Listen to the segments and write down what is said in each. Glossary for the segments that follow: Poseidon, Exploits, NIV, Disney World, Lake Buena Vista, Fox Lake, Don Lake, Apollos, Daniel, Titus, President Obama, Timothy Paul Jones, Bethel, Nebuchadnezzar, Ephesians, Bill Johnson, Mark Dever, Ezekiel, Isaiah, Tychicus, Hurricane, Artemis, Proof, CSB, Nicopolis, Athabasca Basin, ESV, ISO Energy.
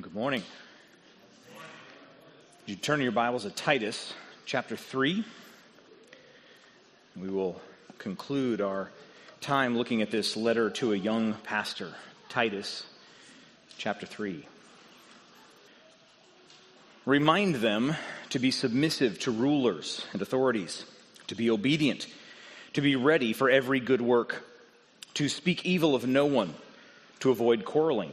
Good morning. Would you turn your Bibles to Titus chapter 3? We will conclude our time looking at this letter to a young pastor, Titus chapter 3. Remind them to be submissive to rulers and authorities, to be obedient, to be ready for every good work, to speak evil of no one, to avoid quarreling,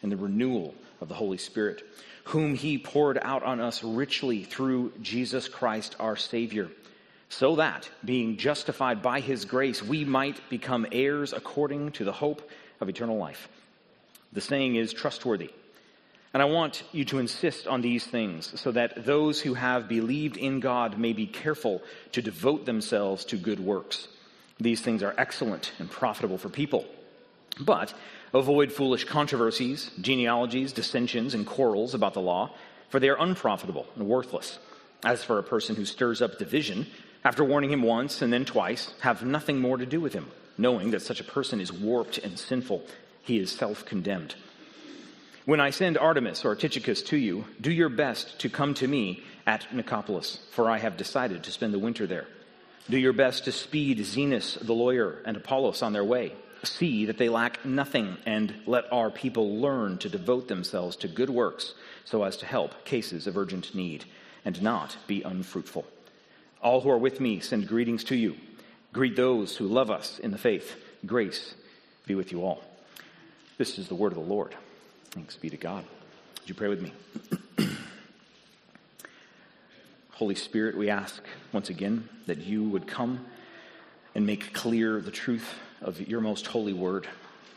and the renewal of the Holy Spirit, whom he poured out on us richly through Jesus Christ our Savior, so that, being justified by his grace, we might become heirs according to the hope of eternal life. The saying is trustworthy, and I want you to insist on these things, so that those who have believed in God may be careful to devote themselves to good works. These things are excellent and profitable for people. But avoid foolish controversies, genealogies, dissensions, and quarrels about the law, for they are unprofitable and worthless. As for a person who stirs up division, after warning him once and then twice, have nothing more to do with him, knowing that such a person is warped and sinful. He is self-condemned. When I send Artemis or Tychicus to you, do your best to come to me at Nicopolis, for I have decided to spend the winter there. Do your best to speed Zenas the lawyer and Apollos on their way. See that they lack nothing, and let our people learn to devote themselves to good works so as to help cases of urgent need and not be unfruitful. All who are with me send greetings to you. Greet those who love us in the faith. Grace be with you all. This is the word of the Lord. Thanks be to God. Would you pray with me? Holy Spirit, we ask once again that you would come and make clear the truth of your most holy word,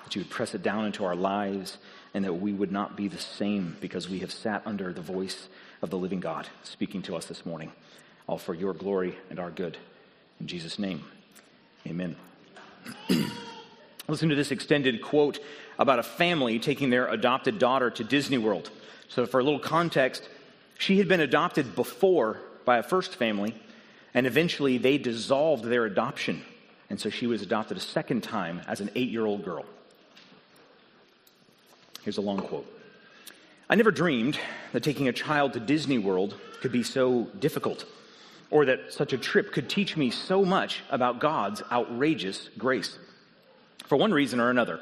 that you would press it down into our lives, and that we would not be the same because we have sat under the voice of the living God speaking to us this morning, all for your glory and our good. In Jesus' name, amen. Listen to this extended quote about a family taking their adopted daughter to Disney World. So for a little context, she had been adopted before by a first family, and eventually they dissolved their adoption. And so she was adopted a second time as an 8-year-old girl. Here's a long quote. I never dreamed that taking a child to Disney World could be so difficult, or that such a trip could teach me so much about God's outrageous grace. For one reason or another,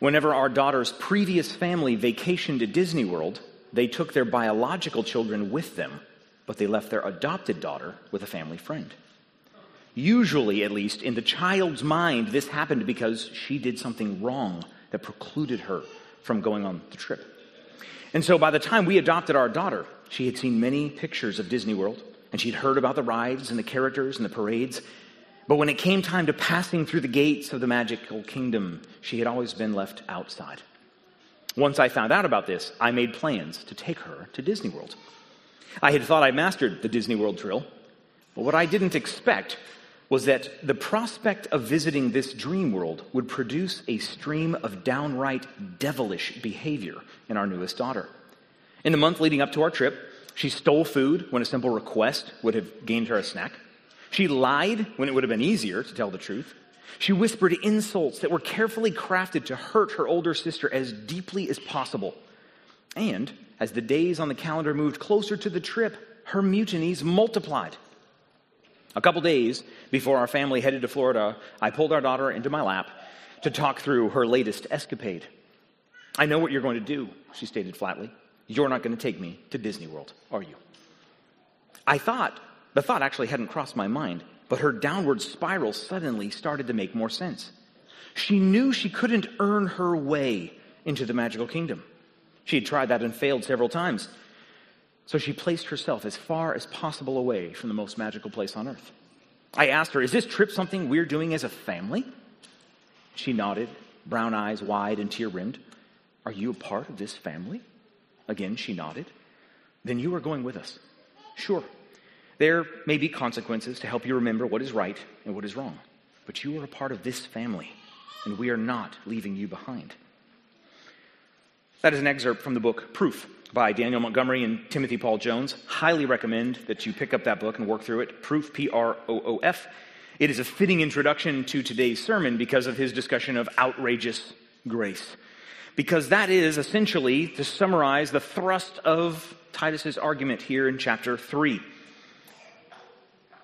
whenever our daughter's previous family vacationed to Disney World, they took their biological children with them, but they left their adopted daughter with a family friend. Usually, at least, in the child's mind, this happened because she did something wrong that precluded her from going on the trip. And so by the time we adopted our daughter, she had seen many pictures of Disney World, and she'd heard about the rides and the characters and the parades. But when it came time to passing through the gates of the magical kingdom, she had always been left outside. Once I found out about this, I made plans to take her to Disney World. I had thought I mastered the Disney World drill, but what I didn't expect was that the prospect of visiting this dream world would produce a stream of downright devilish behavior in our newest daughter. In the month leading up to our trip, she stole food when a simple request would have gained her a snack. She lied when it would have been easier to tell the truth. She whispered insults that were carefully crafted to hurt her older sister as deeply as possible. And as the days on the calendar moved closer to the trip, her mutinies multiplied. A couple days before our family headed to Florida, I pulled our daughter into my lap to talk through her latest escapade. I know what you're going to do, she stated flatly. You're not going to take me to Disney World, are you? The thought actually hadn't crossed my mind, but her downward spiral suddenly started to make more sense. She knew she couldn't earn her way into the magical kingdom. She had tried that and failed several times. So she placed herself as far as possible away from the most magical place on earth. I asked her, is this trip something we're doing as a family? She nodded, brown eyes wide and tear-rimmed. Are you a part of this family? Again, she nodded. Then you are going with us. Sure, there may be consequences to help you remember what is right and what is wrong, but you are a part of this family, and we are not leaving you behind. That is an excerpt from the book Proof by Daniel Montgomery and Timothy Paul Jones. Highly recommend that you pick up that book and work through it. Proof, Proof. It is a fitting introduction to today's sermon because of his discussion of outrageous grace, because that is essentially, to summarize, the thrust of Titus's argument here in chapter 3.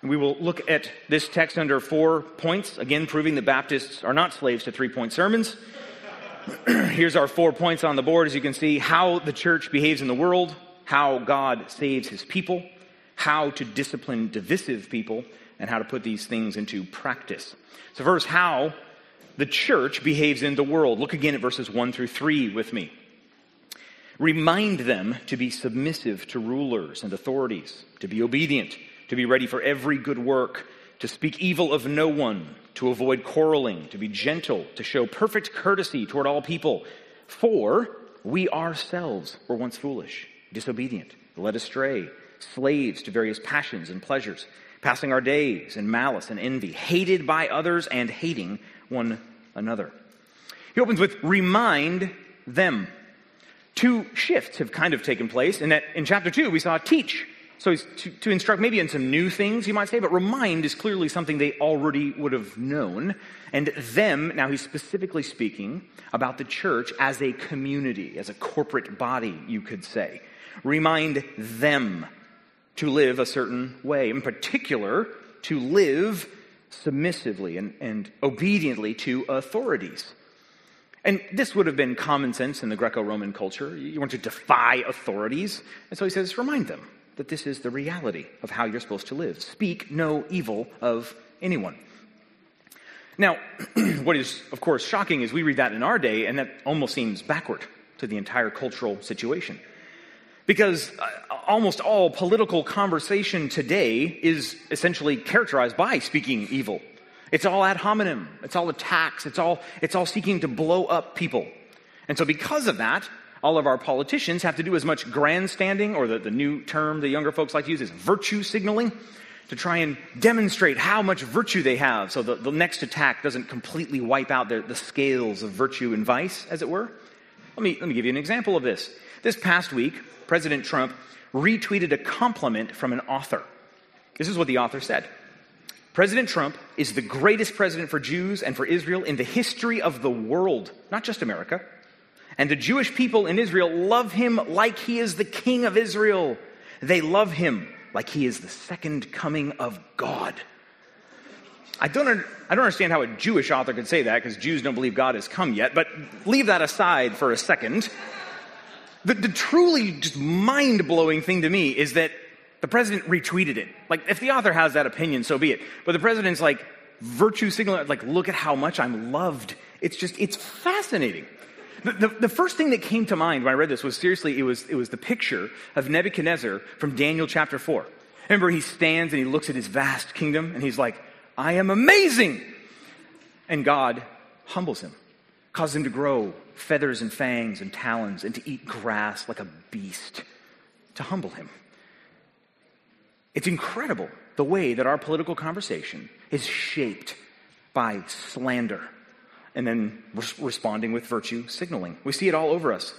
We will look at this text under 4 points, again proving the Baptists are not slaves to three-point sermons. Here's our 4 points on the board, as you can see: how the church behaves in the world, how God saves his people, how to discipline divisive people, and how to put these things into practice. So first, how the church behaves in the world. Look again at verses 1 through 3 with me. Remind them to be submissive to rulers and authorities, to be obedient, to be ready for every good work, to speak evil of no one, to avoid quarreling, to be gentle, to show perfect courtesy toward all people. For we ourselves were once foolish, disobedient, led astray, slaves to various passions and pleasures, passing our days in malice and envy, hated by others and hating one another. He opens with remind them. Two shifts have kind of taken place, in that in chapter 2 we saw teach. So he's to instruct maybe in some new things, you might say, but remind is clearly something they already would have known. And them, now he's specifically speaking about the church as a community, as a corporate body, you could say. Remind them to live a certain way, in particular, to live submissively and obediently to authorities. And this would have been common sense in the Greco-Roman culture. You want to defy authorities. And so he says, remind them that this is the reality of how you're supposed to live. Speak no evil of anyone. Now, what is, of course, shocking is we read that in our day, and that almost seems backward to the entire cultural situation. Because almost all political conversation today is essentially characterized by speaking evil. It's all ad hominem. It's all attacks. It's all seeking to blow up people. And so because of that, all of our politicians have to do as much grandstanding, or the new term the younger folks like to use is virtue signaling, to try and demonstrate how much virtue they have so the next attack doesn't completely wipe out the scales of virtue and vice, as it were. Let me give you an example of this. This past week, President Trump retweeted a compliment from an author. This is what the author said. President Trump is the greatest president for Jews and for Israel in the history of the world, not just America. And the Jewish people in Israel love him like he is the king of Israel. They love him like he is the second coming of God. I don't understand how a Jewish author could say that, because Jews don't believe God has come yet, but leave that aside for a second. The truly just mind-blowing thing to me is that the president retweeted it. Like, if the author has that opinion, so be it. But the president's like, virtue signaling, like, look at how much I'm loved. It's fascinating. The first thing that came to mind when I read this was, seriously, it was the picture of Nebuchadnezzar from Daniel chapter 4. Remember, he stands and he looks at his vast kingdom and he's like, I am amazing. And God humbles him, causes him to grow feathers and fangs and talons and to eat grass like a beast to humble him. It's incredible the way that our political conversation is shaped by slander, and then responding with virtue signaling. We see it all over us.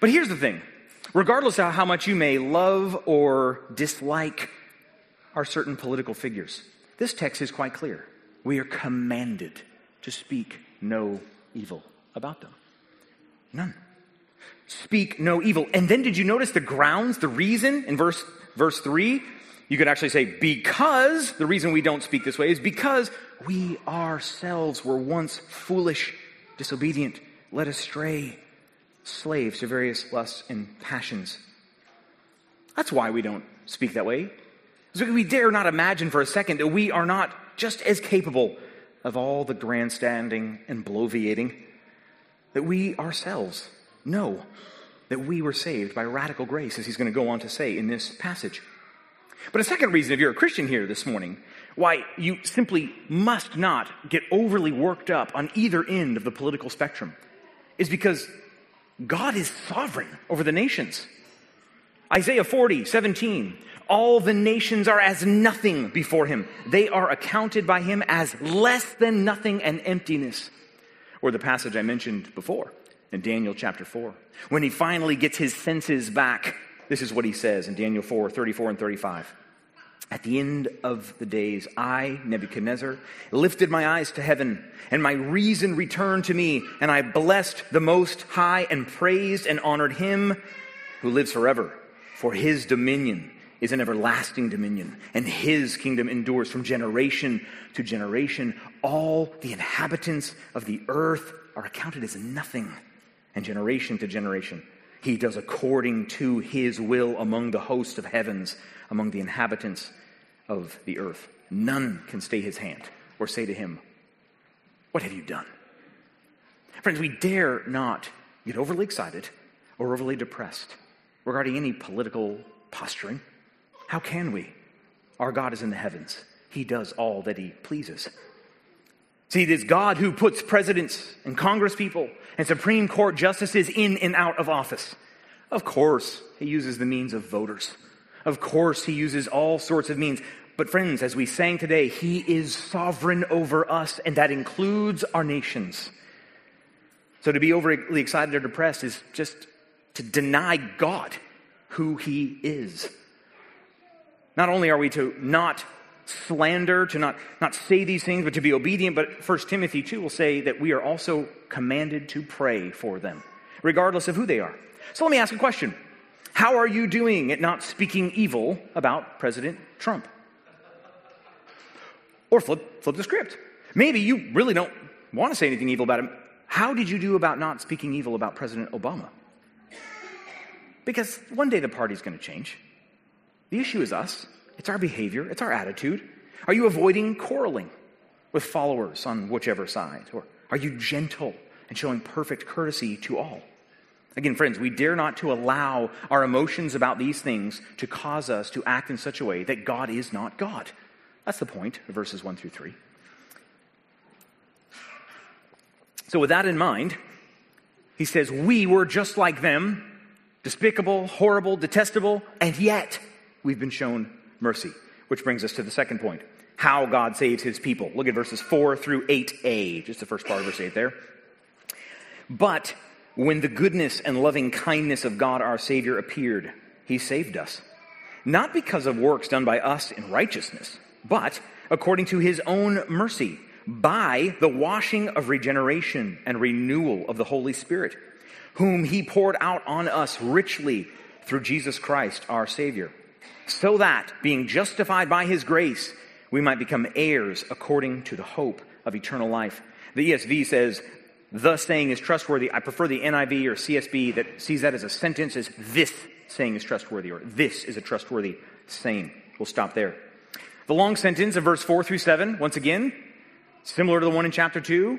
But here's the thing. Regardless of how much you may love or dislike our certain political figures, this text is quite clear. We are commanded to speak no evil about them. None. Speak no evil. And then did you notice the grounds, the reason in verse 3? You could actually say, because the reason we don't speak this way is because we ourselves were once foolish, disobedient, led astray, slaves to various lusts and passions. That's why we don't speak that way. Because we dare not imagine for a second that we are not just as capable of all the grandstanding and bloviating, that we ourselves know that we were saved by radical grace, as he's going to go on to say in this passage. But a second reason, if you're a Christian here this morning, why you simply must not get overly worked up on either end of the political spectrum is because God is sovereign over the nations. Isaiah 40:17. All the nations are as nothing before him. They are accounted by him as less than nothing and emptiness. Or the passage I mentioned before in Daniel chapter 4. When he finally gets his senses back, this is what he says in Daniel 4:34 and 35. At the end of the days, I, Nebuchadnezzar, lifted my eyes to heaven, and my reason returned to me, and I blessed the Most High and praised and honored him who lives forever. For his dominion is an everlasting dominion, and his kingdom endures from generation to generation. All the inhabitants of the earth are accounted as nothing, and generation to generation he does according to his will among the hosts of heavens, among the inhabitants of the earth. None can stay his hand or say to him, what have you done? Friends, we dare not get overly excited or overly depressed regarding any political posturing. How can we? Our God is in the heavens. He does all that he pleases. See, it is God who puts presidents and congresspeople and Supreme Court justices in and out of office. Of course, he uses the means of voters. Of course, he uses all sorts of means. But friends, as we sang today, he is sovereign over us, and that includes our nations. So to be overly excited or depressed is just to deny God who he is. Not only are we to not slander, to not say these things, but to be obedient. But 1 Timothy 2 will say that we are also commanded to pray for them, regardless of who they are. So let me ask a question. How are you doing at not speaking evil about President Trump? Or flip the script. Maybe you really don't want to say anything evil about him. How did you do about not speaking evil about President Obama? Because one day the party's going to change. The issue is us. It's our behavior. It's our attitude. Are you avoiding quarreling with followers on whichever side? Or are you gentle and showing perfect courtesy to all? Again, friends, we dare not to allow our emotions about these things to cause us to act in such a way that God is not God. That's the point of verses 1 through 3. So with that in mind, he says, we were just like them, despicable, horrible, detestable, and yet we've been shown mercy, which brings us to the second point, how God saves his people. Look at verses 4 through 8a, just the first part of verse 8 there. But when the goodness and loving kindness of God our Savior appeared, he saved us, not because of works done by us in righteousness, but according to his own mercy, by the washing of regeneration and renewal of the Holy Spirit, whom he poured out on us richly through Jesus Christ our Savior, so that, being justified by his grace, we might become heirs according to the hope of eternal life. The ESV says, the saying is trustworthy. I prefer the NIV or CSB that sees that as a sentence, as this saying is trustworthy, or this is a trustworthy saying. We'll stop there. The long sentence of verse 4 through 7, once again, similar to the one in chapter 2.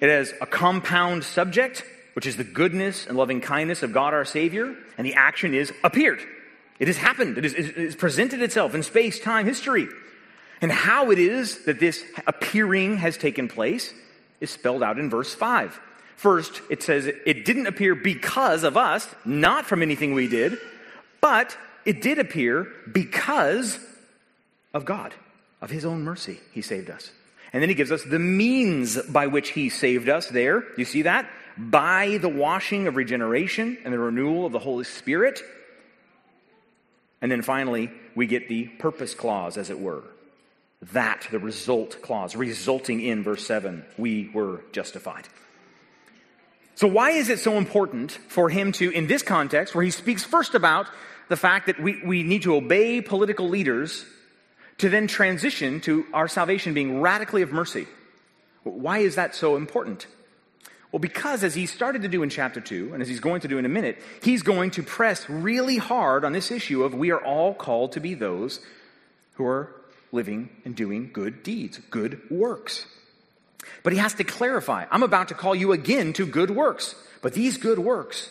It has a compound subject, which is the goodness and loving kindness of God our Savior, and the action is appeared. It has happened. It has presented itself in space, time, history. And how it is that this appearing has taken place is spelled out in verse 5. First, it says it didn't appear because of us, not from anything we did, but it did appear because of God, of his own mercy, he saved us. And then he gives us the means by which he saved us there. You see that? By the washing of regeneration and the renewal of the Holy Spirit. And then finally, we get the purpose clause, as it were. That, the result clause, resulting in verse 7, we were justified. So why is it so important for him to, in this context, where he speaks first about the fact that we need to obey political leaders, to then transition to our salvation being radically of mercy? Why is that so important? Well, because as he started to do in chapter 2, and as he's going to do in a minute, he's going to press really hard on this issue of we are all called to be those who are living and doing good deeds, good works. But he has to clarify, I'm about to call you again to good works, but these good works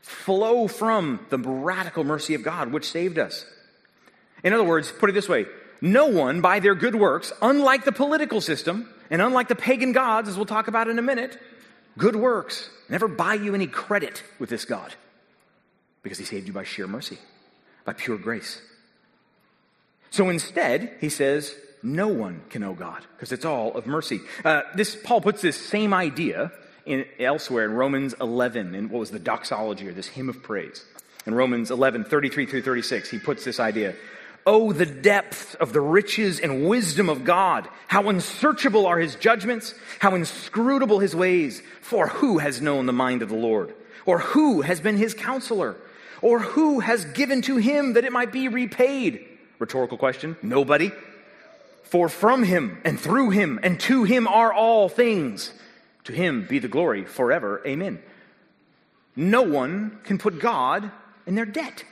flow from the radical mercy of God, which saved us. In other words, put it this way, no one by their good works, unlike the political system, and unlike the pagan gods, as we'll talk about in a minute, good works never buy you any credit with this God, because he saved you by sheer mercy, by pure grace. So instead, he says, no one can know God, because it's all of mercy. Paul puts this same idea elsewhere in Romans 11, in what was the doxology, or this hymn of praise. In Romans 11, 33 through 36, he puts this idea. Oh, the depth of the riches and wisdom of God. How unsearchable are his judgments, how inscrutable his ways. For who has known the mind of the Lord? Or who has been his counselor? Or who has given to him that it might be repaid? Rhetorical question, nobody. For from him and through him and to him are all things. To him be the glory forever. Amen. No one can put God in their debt.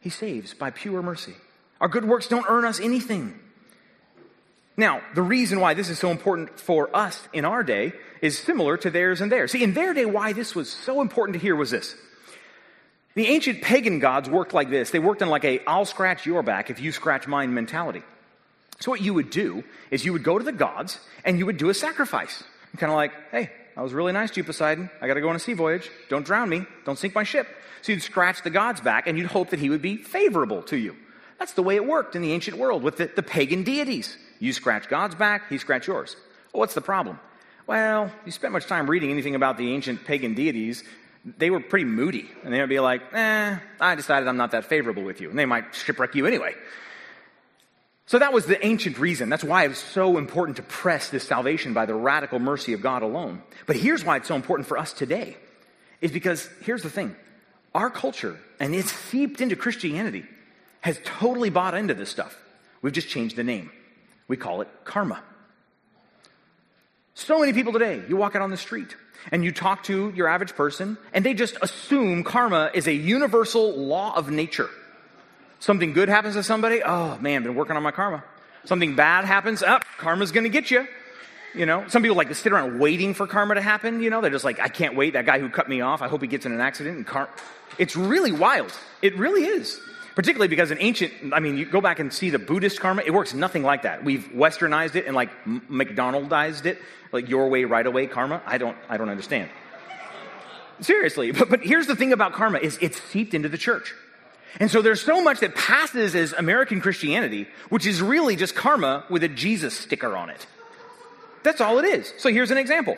He saves by pure mercy. Our good works don't earn us anything. Now, the reason why this is so important for us in our day is similar to theirs and theirs. See, in their day, why this was so important to hear was this. The ancient pagan gods worked like this. They worked on like a, I'll scratch your back if you scratch mine mentality. So what you would do is you would go to the gods and you would do a sacrifice. Kind of like, hey, I was really nice to you, Poseidon. I got to go on a sea voyage. Don't drown me. Don't sink my ship. So you'd scratch the god's back and you'd hope that he would be favorable to you. That's the way it worked in the ancient world with the pagan deities. You scratch God's back, he scratch yours. Well, what's the problem? Well, you spent much time reading anything about the ancient pagan deities. They were pretty moody. And they would be like, I decided I'm not that favorable with you. And they might shipwreck you anyway. So that was the ancient reason. That's why it was so important to press this salvation by the radical mercy of God alone. But here's why it's so important for us today. Is because, here's the thing. Our culture, and it's seeped into Christianity, has totally bought into this stuff. We've just changed the name. We call it karma. So many people today, you walk out on the street and you talk to your average person and they just assume karma is a universal law of nature. Something good happens to somebody, oh man, been working on my karma. Something bad happens, karma's gonna get you. You know, some people like to sit around waiting for karma to happen, you know, they're just like, I can't wait, that guy who cut me off, I hope he gets in an accident. And it's really wild, it really is. Particularly because you go back and see the Buddhist karma, it works nothing like that. We've westernized it and like McDonaldized it, like your way, right away karma. I don't understand. Seriously, but here's the thing about karma is it's seeped into the church. And so there's so much that passes as American Christianity, which is really just karma with a Jesus sticker on it. That's all it is. So here's an example.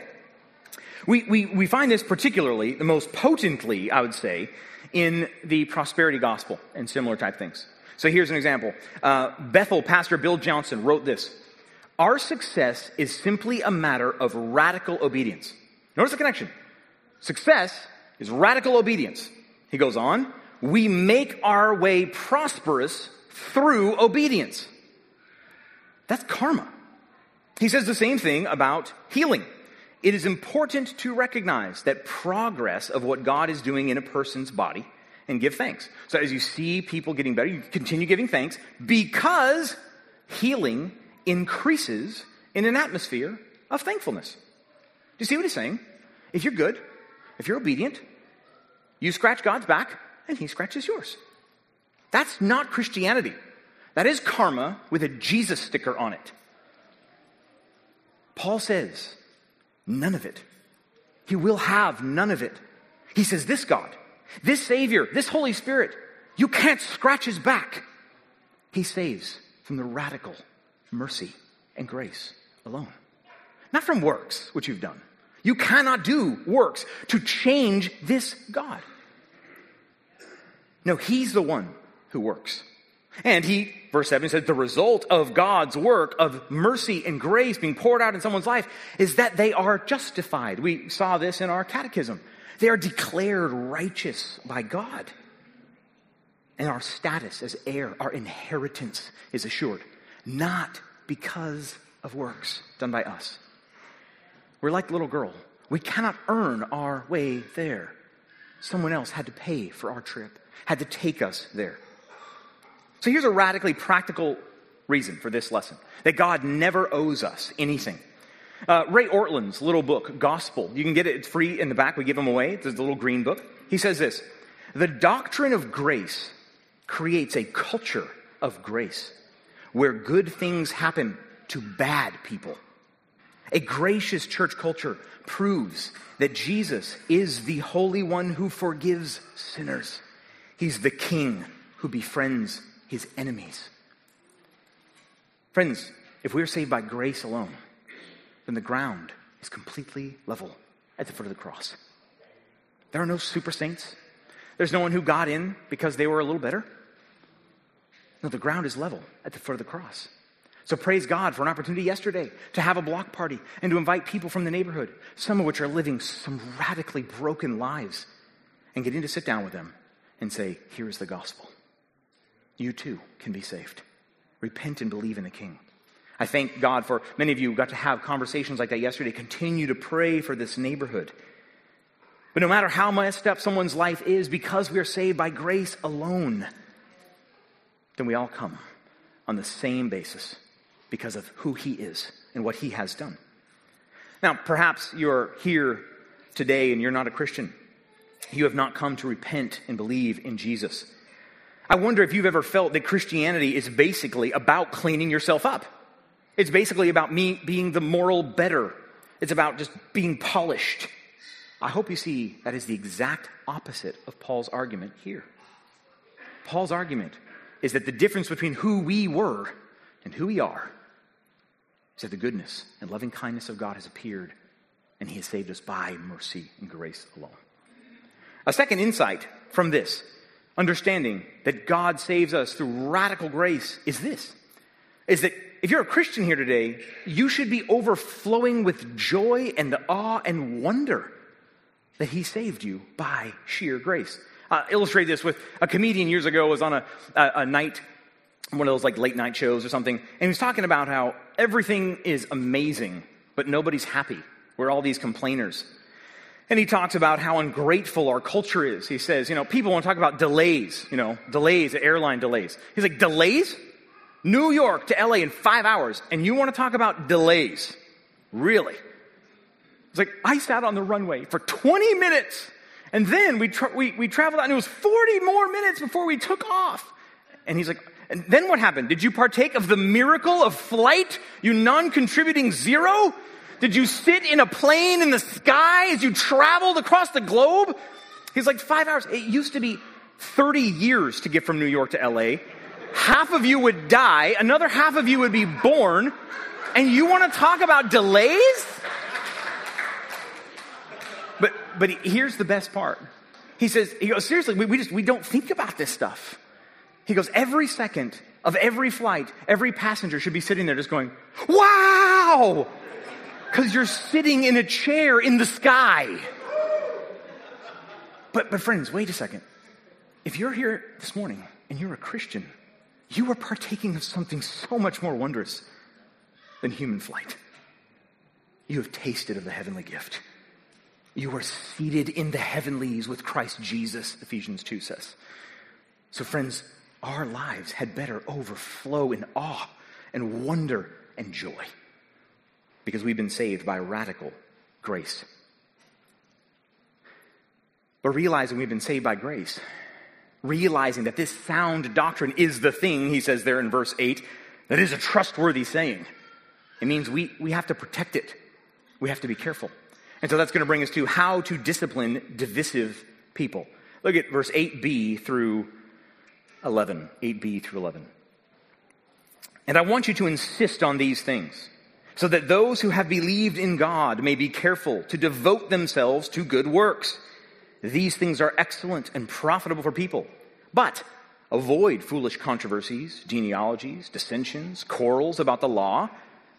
We find this particularly, the most potently, I would say, in the prosperity gospel and similar type things. So here's an example. Bethel pastor Bill Johnson wrote this. Our success is simply a matter of radical obedience. Notice the connection. Success is radical obedience. He goes on. We make our way prosperous through obedience. That's karma. He says the same thing about healing. It is important to recognize that progress of what God is doing in a person's body and give thanks. So as you see people getting better, you continue giving thanks because healing increases in an atmosphere of thankfulness. Do you see what he's saying? If you're good, if you're obedient, you scratch God's back and he scratches yours. That's not Christianity. That is karma with a Jesus sticker on it. Paul says, none of it. He will have none of it. He says, this God, this Savior, this Holy Spirit, you can't scratch his back. He saves from the radical mercy and grace alone. Not from works, which you've done. You cannot do works to change this God. No, he's the one who works. And he, verse 7 says, the result of God's work of mercy and grace being poured out in someone's life is that they are justified. We saw this in our catechism. They are declared righteous by God. And our status as heir, our inheritance is assured, not because of works done by us. We're like the little girl. We cannot earn our way there. Someone else had to pay for our trip, had to take us there. So here's a radically practical reason for this lesson, that God never owes us anything. Ray Ortland's little book, Gospel, you can get it, it's free in the back, we give them away, it's a little green book. He says this, the doctrine of grace creates a culture of grace where good things happen to bad people A gracious church culture proves that Jesus is the Holy One who forgives sinners. He's the King who befriends his enemies. Friends, if we are saved by grace alone, then the ground is completely level at the foot of the cross. There are no super saints. There's no one who got in because they were a little better. No, the ground is level at the foot of the cross. So praise God for an opportunity yesterday to have a block party and to invite people from the neighborhood, some of which are living some radically broken lives, and getting to sit down with them and say, here is the gospel. You too can be saved. Repent and believe in the King. I thank God for many of you who got to have conversations like that yesterday. Continue to pray for this neighborhood. But no matter how messed up someone's life is, because we are saved by grace alone, then we all come on the same basis because of who he is and what he has done. Now, perhaps you're here today and you're not a Christian. You have not come to repent and believe in Jesus. I wonder if you've ever felt that Christianity is basically about cleaning yourself up. It's basically about me being the moral better. It's about just being polished. I hope you see that is the exact opposite of Paul's argument here. Paul's argument is that the difference between who we were and who we are is that the goodness and loving kindness of God has appeared, and he has saved us by mercy and grace alone. A second insight from this, understanding that God saves us through radical grace, is this, is that if you're a Christian here today, you should be overflowing with joy and the awe and wonder that he saved you by sheer grace. Illustrate this with a comedian years ago was on a night, one of those like late night shows or something, and he was talking about how everything is amazing, but nobody's happy. We're all these complainers. And he talks about how ungrateful our culture is. He says, people want to talk about delays, airline delays. He's like, delays? New York to LA in 5 hours, and you want to talk about delays? Really? It's like, I sat on the runway for 20 minutes, and then we traveled out, and it was 40 more minutes before we took off. And he's like, and then what happened? Did you partake of the miracle of flight, you non-contributing zero? Did you sit in a plane in the sky as you traveled across the globe? He's like, 5 hours. It used to be 30 years to get from New York to LA. Half of you would die, another half of you would be born, and you want to talk about delays? But here's the best part. He says, seriously, we don't think about this stuff. He goes, every second of every flight, every passenger should be sitting there just going, wow! Because you're sitting in a chair in the sky. But friends, wait a second. If you're here this morning and you're a Christian, you are partaking of something so much more wondrous than human flight. You have tasted of the heavenly gift. You are seated in the heavenlies with Christ Jesus, Ephesians 2 says. So friends, our lives had better overflow in awe and wonder and joy because we've been saved by radical grace. But realizing we've been saved by grace, realizing that this sound doctrine is the thing, he says there in verse 8, that is a trustworthy saying. It means we have to protect it. We have to be careful. And so that's going to bring us to how to discipline divisive people. Look at verse 8b through 11. And I want you to insist on these things, so that those who have believed in God may be careful to devote themselves to good works. These things are excellent and profitable for people. But avoid foolish controversies, genealogies, dissensions, quarrels about the law.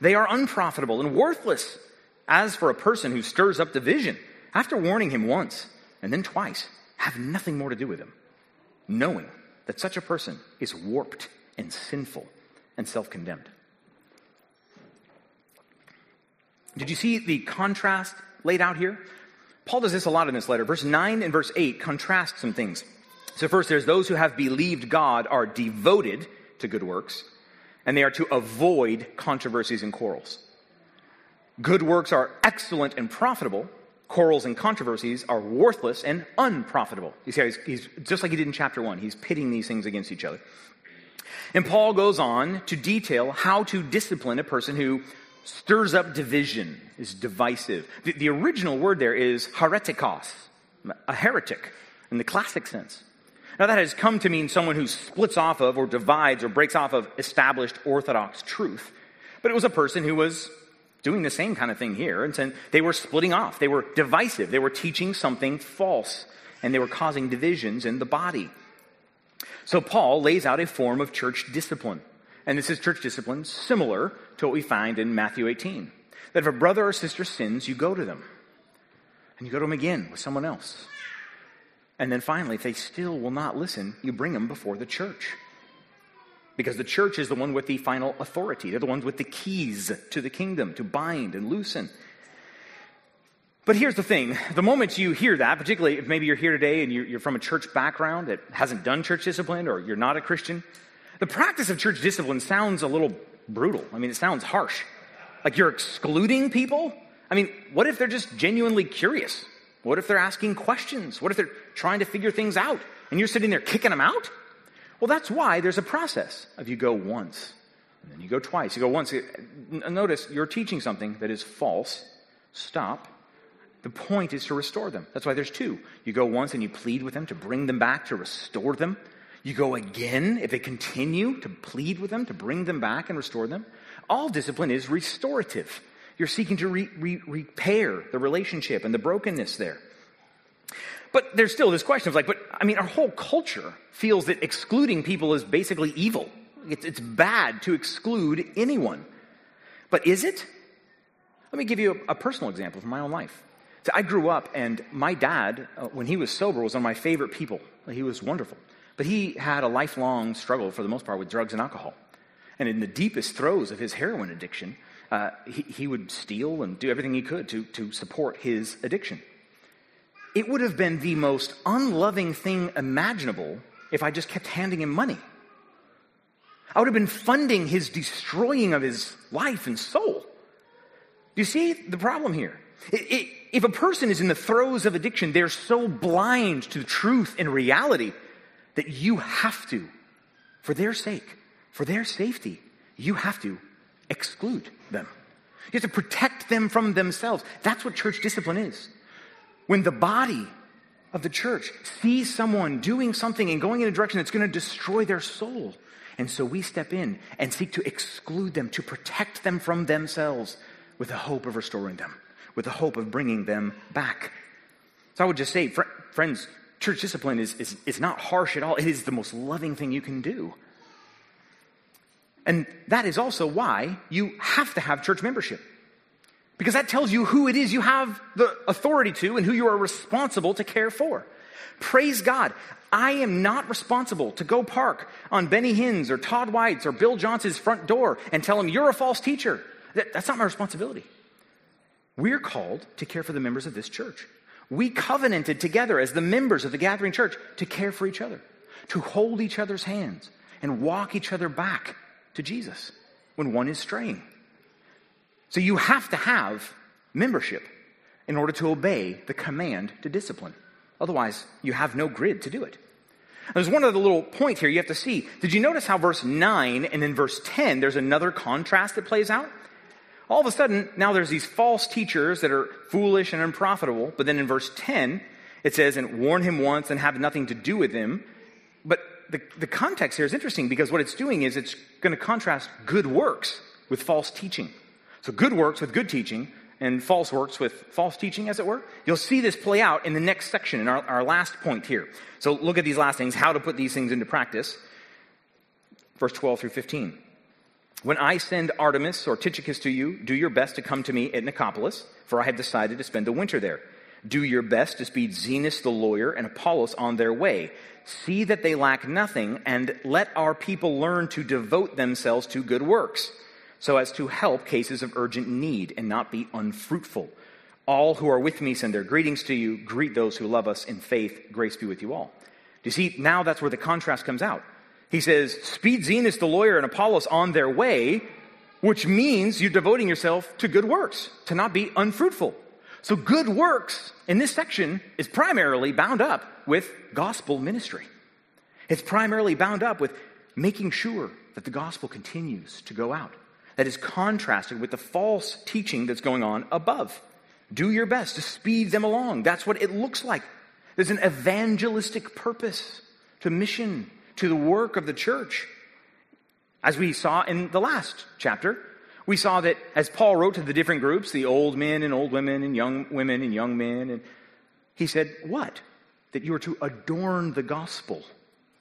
They are unprofitable and worthless. As for a person who stirs up division, after warning him once and then twice, have nothing more to do with him, knowing that such a person is warped and sinful and self-condemned. Did you see the contrast laid out here? Paul does this a lot in this letter. Verse 9 and verse 8 contrast some things. So first, there's those who have believed God are devoted to good works, and they are to avoid controversies and quarrels. Good works are excellent and profitable. Quarrels and controversies are worthless and unprofitable. You see how he's just like he did in chapter 1. He's pitting these things against each other. And Paul goes on to detail how to discipline a person who stirs up division, is divisive. The original word there is heretikos, a heretic in the classic sense. Now that has come to mean someone who splits off of or divides or breaks off of established orthodox truth. But it was a person who was doing the same kind of thing here. And saying they were splitting off. They were divisive. They were teaching something false. And they were causing divisions in the body. So Paul lays out a form of church discipline. And this is church discipline similar to what we find in Matthew 18. That if a brother or sister sins, you go to them. And you go to them again with someone else. And then finally, if they still will not listen, you bring them before the church. Because the church is the one with the final authority. They're the ones with the keys to the kingdom to bind and loosen. But here's the thing. The moment you hear that, particularly if maybe you're here today and you're from a church background that hasn't done church discipline or you're not a Christian, the practice of church discipline sounds a little brutal. I mean, it sounds harsh. Like you're excluding people? I mean, what if they're just genuinely curious? What if they're asking questions? What if they're trying to figure things out and you're sitting there kicking them out? Well, that's why there's a process of you go once, and then you go twice. You go once. Notice you're teaching something that is false. Stop. The point is to restore them. That's why there's two. You go once and you plead with them to bring them back, to restore them. You go again, if they continue, to plead with them, to bring them back and restore them. All discipline is restorative. You're seeking to repair the relationship and the brokenness there. But there's still this question of like, but I mean, our whole culture feels that excluding people is basically evil. It's bad to exclude anyone. But is it? Let me give you a personal example from my own life. So I grew up and my dad, when he was sober, was one of my favorite people. He was wonderful. But he had a lifelong struggle for the most part with drugs and alcohol. And in the deepest throes of his heroin addiction, he would steal and do everything he could to support his addiction. It would have been the most unloving thing imaginable if I just kept handing him money. I would have been funding his destroying of his life and soul. Do you see the problem here? If a person is in the throes of addiction, they're so blind to the truth and reality that you have to, for their sake, for their safety, you have to exclude them. You have to protect them from themselves. That's what church discipline is. When the body of the church sees someone doing something and going in a direction that's going to destroy their soul. And so we step in and seek to exclude them, to protect them from themselves with the hope of restoring them, with the hope of bringing them back. So I would just say, friends, church discipline is not harsh at all. It is the most loving thing you can do. And that is also why you have to have church membership. Because that tells you who it is you have the authority to and who you are responsible to care for. Praise God. I am not responsible to go park on Benny Hinn's or Todd White's or Bill Johnson's front door and tell him you're a false teacher. That's not my responsibility. We're called to care for the members of this church. We covenanted together as the members of the gathering church to care for each other, to hold each other's hands and walk each other back to Jesus when one is straying. So you have to have membership in order to obey the command to discipline. Otherwise, you have no grid to do it. There's one other little point here you have to see. Did you notice how verse 9 and then verse 10, there's another contrast that plays out? All of a sudden, now there's these false teachers that are foolish and unprofitable. But then in verse 10, it says, and warn him once and have nothing to do with him. But the context here is interesting because what it's doing is it's going to contrast good works with false teaching. So good works with good teaching and false works with false teaching, as it were. You'll see this play out in the next section, in our last point here. So look at these last things, how to put these things into practice. Verse 12 through 15. When I send Artemis or Tychicus to you, do your best to come to me at Nicopolis, for I have decided to spend the winter there. Do your best to speed Zenas the lawyer and Apollos on their way. See that they lack nothing, and let our people learn to devote themselves to good works, so as to help cases of urgent need and not be unfruitful. All who are with me send their greetings to you. Greet those who love us in faith. Grace be with you all. Do you see, now that's where the contrast comes out. He says, speed Zenas the lawyer and Apollos on their way, which means you're devoting yourself to good works, to not be unfruitful. So good works in this section is primarily bound up with gospel ministry. It's primarily bound up with making sure that the gospel continues to go out. that is contrasted with the false teaching that's going on above. Do your best to speed them along. That's what it looks like. There's an evangelistic purpose to mission, to the work of the church. As we saw in the last chapter, we saw that as Paul wrote to the different groups, the old men and old women and young men, and he said, what? That you are to adorn the gospel.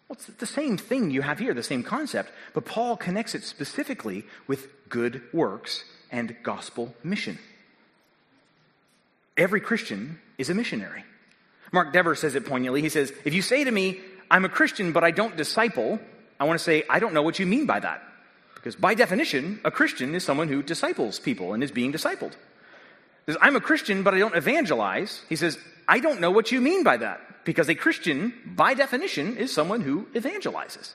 Well, it's the same thing you have here, the same concept, but Paul connects it specifically with good works and gospel mission. Every Christian is a missionary. Mark Dever says it poignantly. He says, if you say to me, I'm a Christian, but I don't disciple, I want to say, I don't know what you mean by that. Because by definition, a Christian is someone who disciples people and is being discipled. He says, I'm a Christian, but I don't evangelize. He says, I don't know what you mean by that. Because a Christian, by definition, is someone who evangelizes.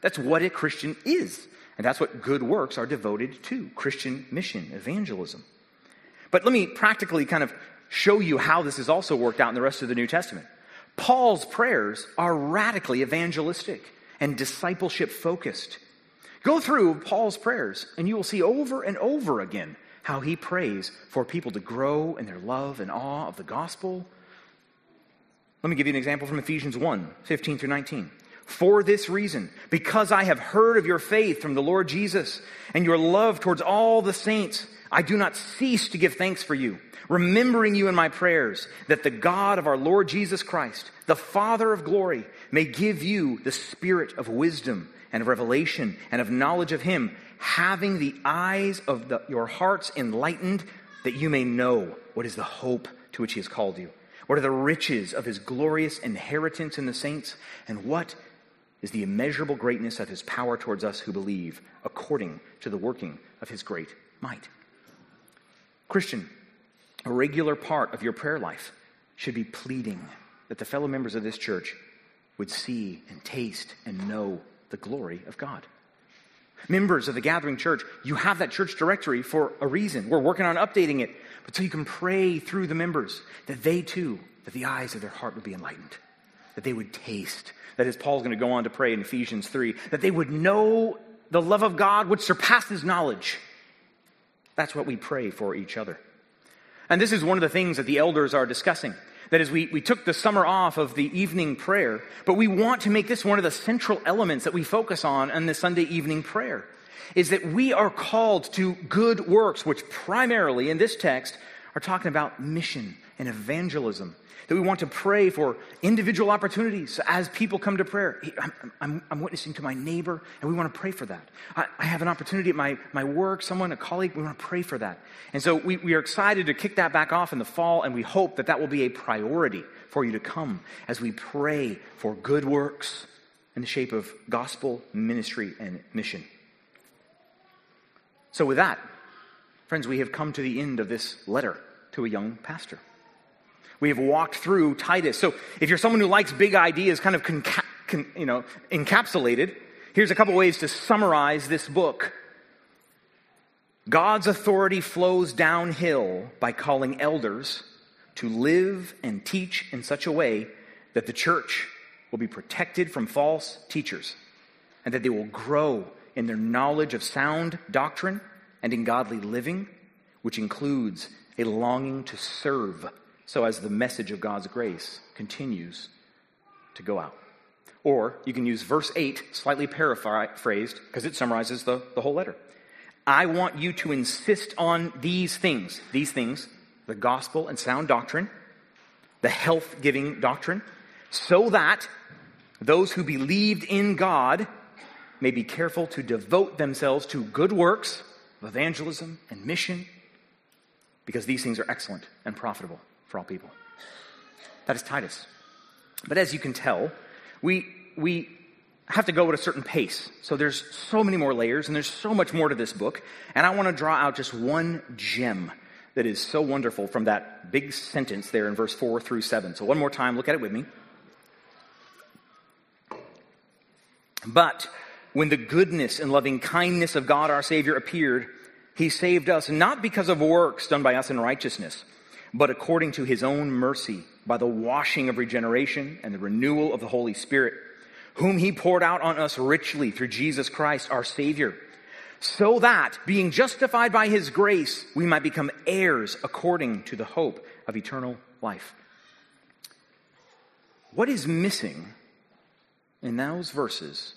That's what a Christian is. And that's what good works are devoted to, Christian mission, evangelism. But let me practically kind of show you how this is also worked out in the rest of the New Testament. Paul's prayers are radically evangelistic and discipleship focused. Go through Paul's prayers and you will see over and over again how he prays for people to grow in their love and awe of the gospel. Let me give you an example from Ephesians 1, 15 through 19. For this reason, because I have heard of your faith from the Lord Jesus and your love towards all the saints, I do not cease to give thanks for you, remembering you in my prayers, that the God of our Lord Jesus Christ, the Father of glory, may give you the spirit of wisdom and of revelation and of knowledge of him, having the eyes of your hearts enlightened, that you may know what is the hope to which he has called you, what are the riches of his glorious inheritance in the saints, and what is the immeasurable greatness of his power towards us who believe, according to the working of his great might. Christian, a regular part of your prayer life should be pleading that the fellow members of this church would see and taste and know the glory of God. Members of the Gathering Church, you have that church directory for a reason. We're working on updating it, but so you can pray through the members that they too, that the eyes of their heart would be enlightened, that they would taste, that as Paul's going to go on to pray in Ephesians 3, that they would know the love of God which surpasses knowledge. That's what we pray for each other. And this is one of the things that the elders are discussing. That is, we took the summer off of the evening prayer, but we want to make this one of the central elements that we focus on in the Sunday evening prayer, is that we are called to good works, which primarily in this text are talking about mission and evangelism. That we want to pray for individual opportunities as people come to prayer. I'm witnessing to my neighbor, and we want to pray for that. I have an opportunity at my work, someone, a colleague, we want to pray for that. And so we are excited to kick that back off in the fall, and we hope that that will be a priority for you to come as we pray for good works in the shape of gospel, ministry, and mission. So with that, friends, we have come to the end of this letter to a young pastor. We have walked through Titus. So if you're someone who likes big ideas kind of encapsulated, here's a couple ways to summarize this book. God's authority flows downhill by calling elders to live and teach in such a way that the church will be protected from false teachers and that they will grow in their knowledge of sound doctrine and in godly living, which includes a longing to serve, so as the message of God's grace continues to go out. Or you can use verse 8, slightly paraphrased, because it summarizes the whole letter. I want you to insist on these things, the gospel and sound doctrine, the health-giving doctrine, so that those who believed in God may be careful to devote themselves to good works, evangelism and mission, because these things are excellent and profitable for all people. That is Titus. But as you can tell, we have to go at a certain pace. So there's so many more layers, and there's so much more to this book. And I want to draw out just one gem that is so wonderful from that big sentence there in verse 4 through 7. So one more time, look at it with me. But when the goodness and loving kindness of God our Savior appeared, he saved us not because of works done by us in righteousness, but according to his own mercy, by the washing of regeneration and the renewal of the Holy Spirit, whom he poured out on us richly through Jesus Christ, our Savior, so that, being justified by his grace, we might become heirs according to the hope of eternal life. What is missing in those verses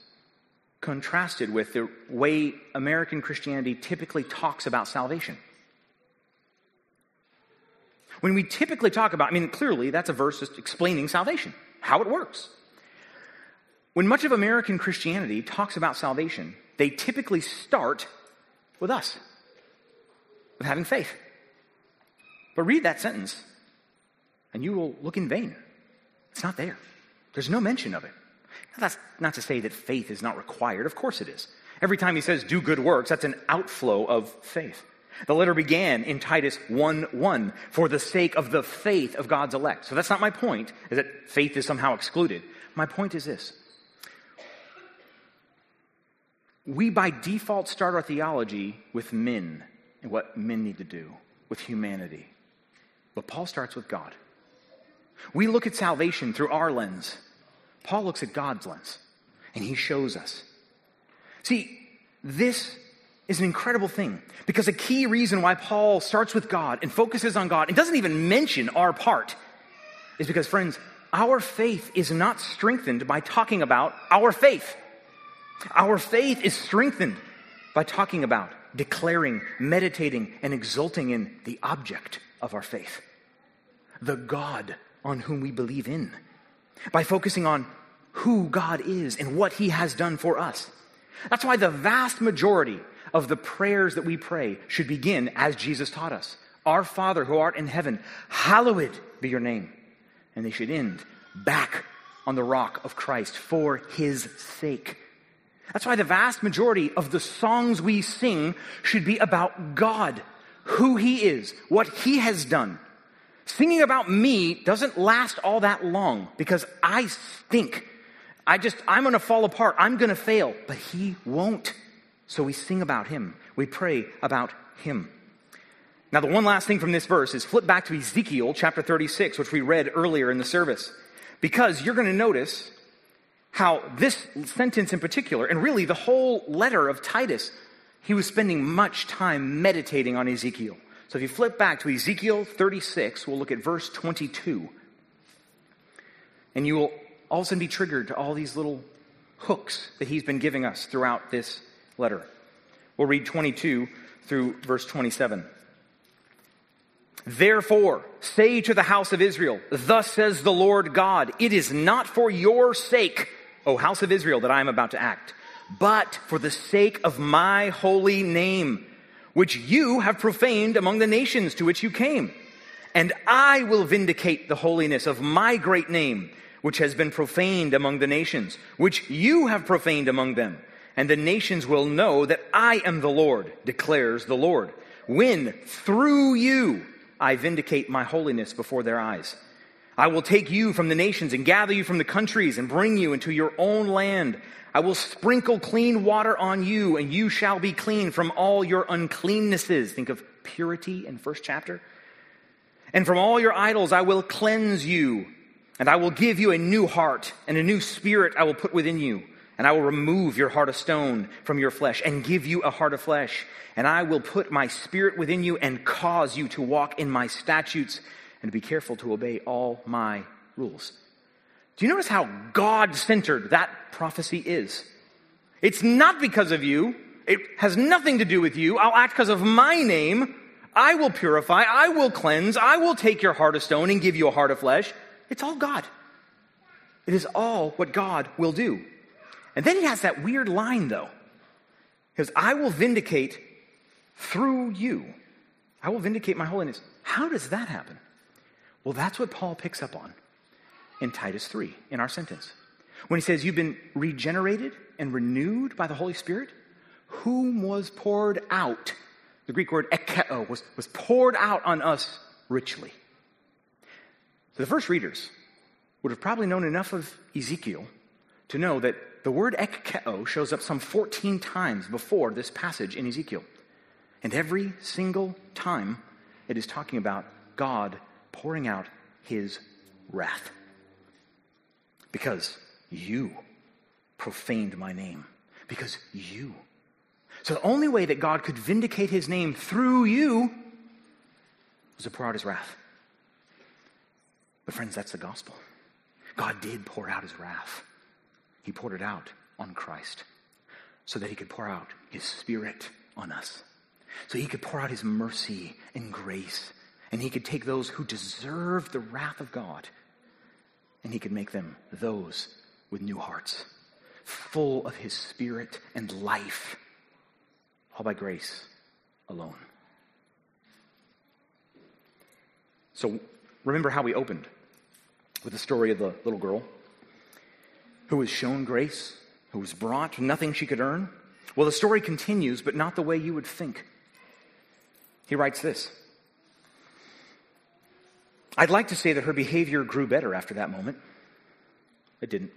contrasted with the way American Christianity typically talks about salvation? When we typically talk about, clearly that's a verse just explaining salvation, how it works. When much of American Christianity talks about salvation, they typically start with us, with having faith. But read that sentence, and you will look in vain. It's not there. There's no mention of it. Now, that's not to say that faith is not required. Of course it is. Every time he says, do good works, that's an outflow of faith. The letter began in Titus 1:1, for the sake of the faith of God's elect. So that's not my point, is that faith is somehow excluded. My point is this. We by default start our theology with men and what men need to do, with humanity. But Paul starts with God. We look at salvation through our lens. Paul looks at God's lens, and he shows us. See, this is an incredible thing, because a key reason why Paul starts with God and focuses on God and doesn't even mention our part is because, friends, our faith is not strengthened by talking about our faith. Our faith is strengthened by talking about, declaring, meditating, and exulting in the object of our faith, the God on whom we believe in, by focusing on who God is and what he has done for us. That's why the vast majority of the prayers that we pray should begin as Jesus taught us. Our Father who art in heaven, hallowed be your name. And they should end back on the rock of Christ for his sake. That's why the vast majority of the songs we sing should be about God, who he is, what he has done. Singing about me doesn't last all that long because I stink. I'm going to fall apart. I'm going to fail. But he won't. So we sing about him. We pray about him. Now, the one last thing from this verse is flip back to Ezekiel chapter 36, which we read earlier in the service, because you're going to notice how this sentence in particular, and really the whole letter of Titus, he was spending much time meditating on Ezekiel. So if you flip back to Ezekiel 36, we'll look at verse 22. And you will all of a sudden be triggered to all these little hooks that he's been giving us throughout this letter. We'll read 22 through verse 27. Therefore, say to the house of Israel, thus says the Lord God, it is not for your sake, O house of Israel, that I am about to act, but for the sake of my holy name, which you have profaned among the nations to which you came. And I will vindicate the holiness of my great name, which has been profaned among the nations, which you have profaned among them. And the nations will know that I am the Lord, declares the Lord, when through you I vindicate my holiness before their eyes. I will take you from the nations and gather you from the countries and bring you into your own land. I will sprinkle clean water on you, and you shall be clean from all your uncleannesses. Think of purity in first chapter. And from all your idols I will cleanse you, and I will give you a new heart, and a new spirit I will put within you. And I will remove your heart of stone from your flesh and give you a heart of flesh. And I will put my spirit within you and cause you to walk in my statutes and be careful to obey all my rules. Do you notice how God-centered that prophecy is? It's not because of you. It has nothing to do with you. I'll act because of my name. I will purify. I will cleanse. I will take your heart of stone and give you a heart of flesh. It's all God. It is all what God will do. And then he has that weird line, though. He goes, I will vindicate through you. I will vindicate my holiness. How does that happen? Well, that's what Paul picks up on in Titus 3, in our sentence. When he says, you've been regenerated and renewed by the Holy Spirit, whom was poured out. The Greek word ekkeo was poured out on us richly. So the first readers would have probably known enough of Ezekiel to know that the word ekkeo shows up some 14 times before this passage in Ezekiel. And every single time it is talking about God pouring out his wrath. Because you profaned my name. Because you. So the only way that God could vindicate his name through you was to pour out his wrath. But friends, that's the gospel. God did pour out his wrath. He poured it out on Christ so that he could pour out his Spirit on us. So he could pour out his mercy and grace, and he could take those who deserve the wrath of God, and he could make them those with new hearts, full of his Spirit and life, all by grace alone. So remember how we opened with the story of the little girl who was shown grace, who was brought nothing she could earn. Well, the story continues, but not the way you would think. He writes this. I'd like to say that her behavior grew better after that moment. It didn't.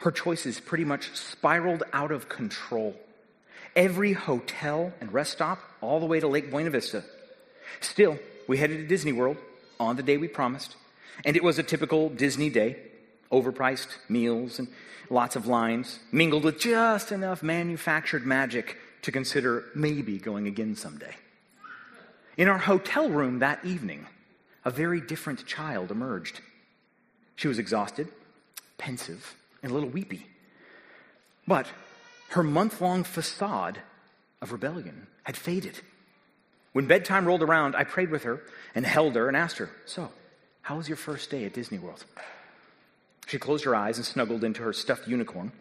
Her choices pretty much spiraled out of control. Every hotel and rest stop, all the way to Lake Buena Vista. Still, we headed to Disney World on the day we promised, and it was a typical Disney day. Overpriced meals and lots of lines, mingled with just enough manufactured magic to consider maybe going again someday. In our hotel room that evening, a very different child emerged. She was exhausted, pensive, and a little weepy. But her month-long facade of rebellion had faded. When bedtime rolled around, I prayed with her and held her and asked her, "So, how was your first day at Disney World?" She closed her eyes and snuggled into her stuffed unicorn.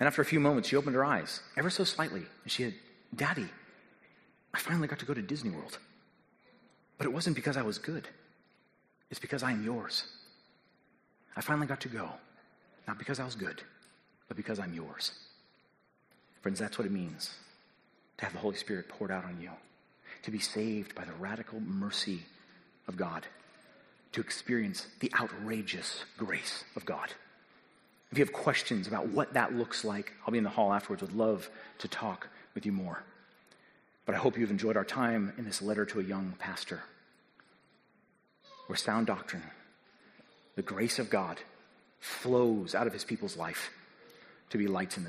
And after a few moments, she opened her eyes, ever so slightly, and she said, "Daddy, I finally got to go to Disney World. But it wasn't because I was good. It's because I am yours. I finally got to go, not because I was good, but because I'm yours." Friends, that's what it means to have the Holy Spirit poured out on you, to be saved by the radical mercy of God, to experience the outrageous grace of God. If you have questions about what that looks like, I'll be in the hall afterwards. Would love to talk with you more. But I hope you've enjoyed our time in this letter to a young pastor, where sound doctrine, the grace of God, flows out of his people's life to be lights in the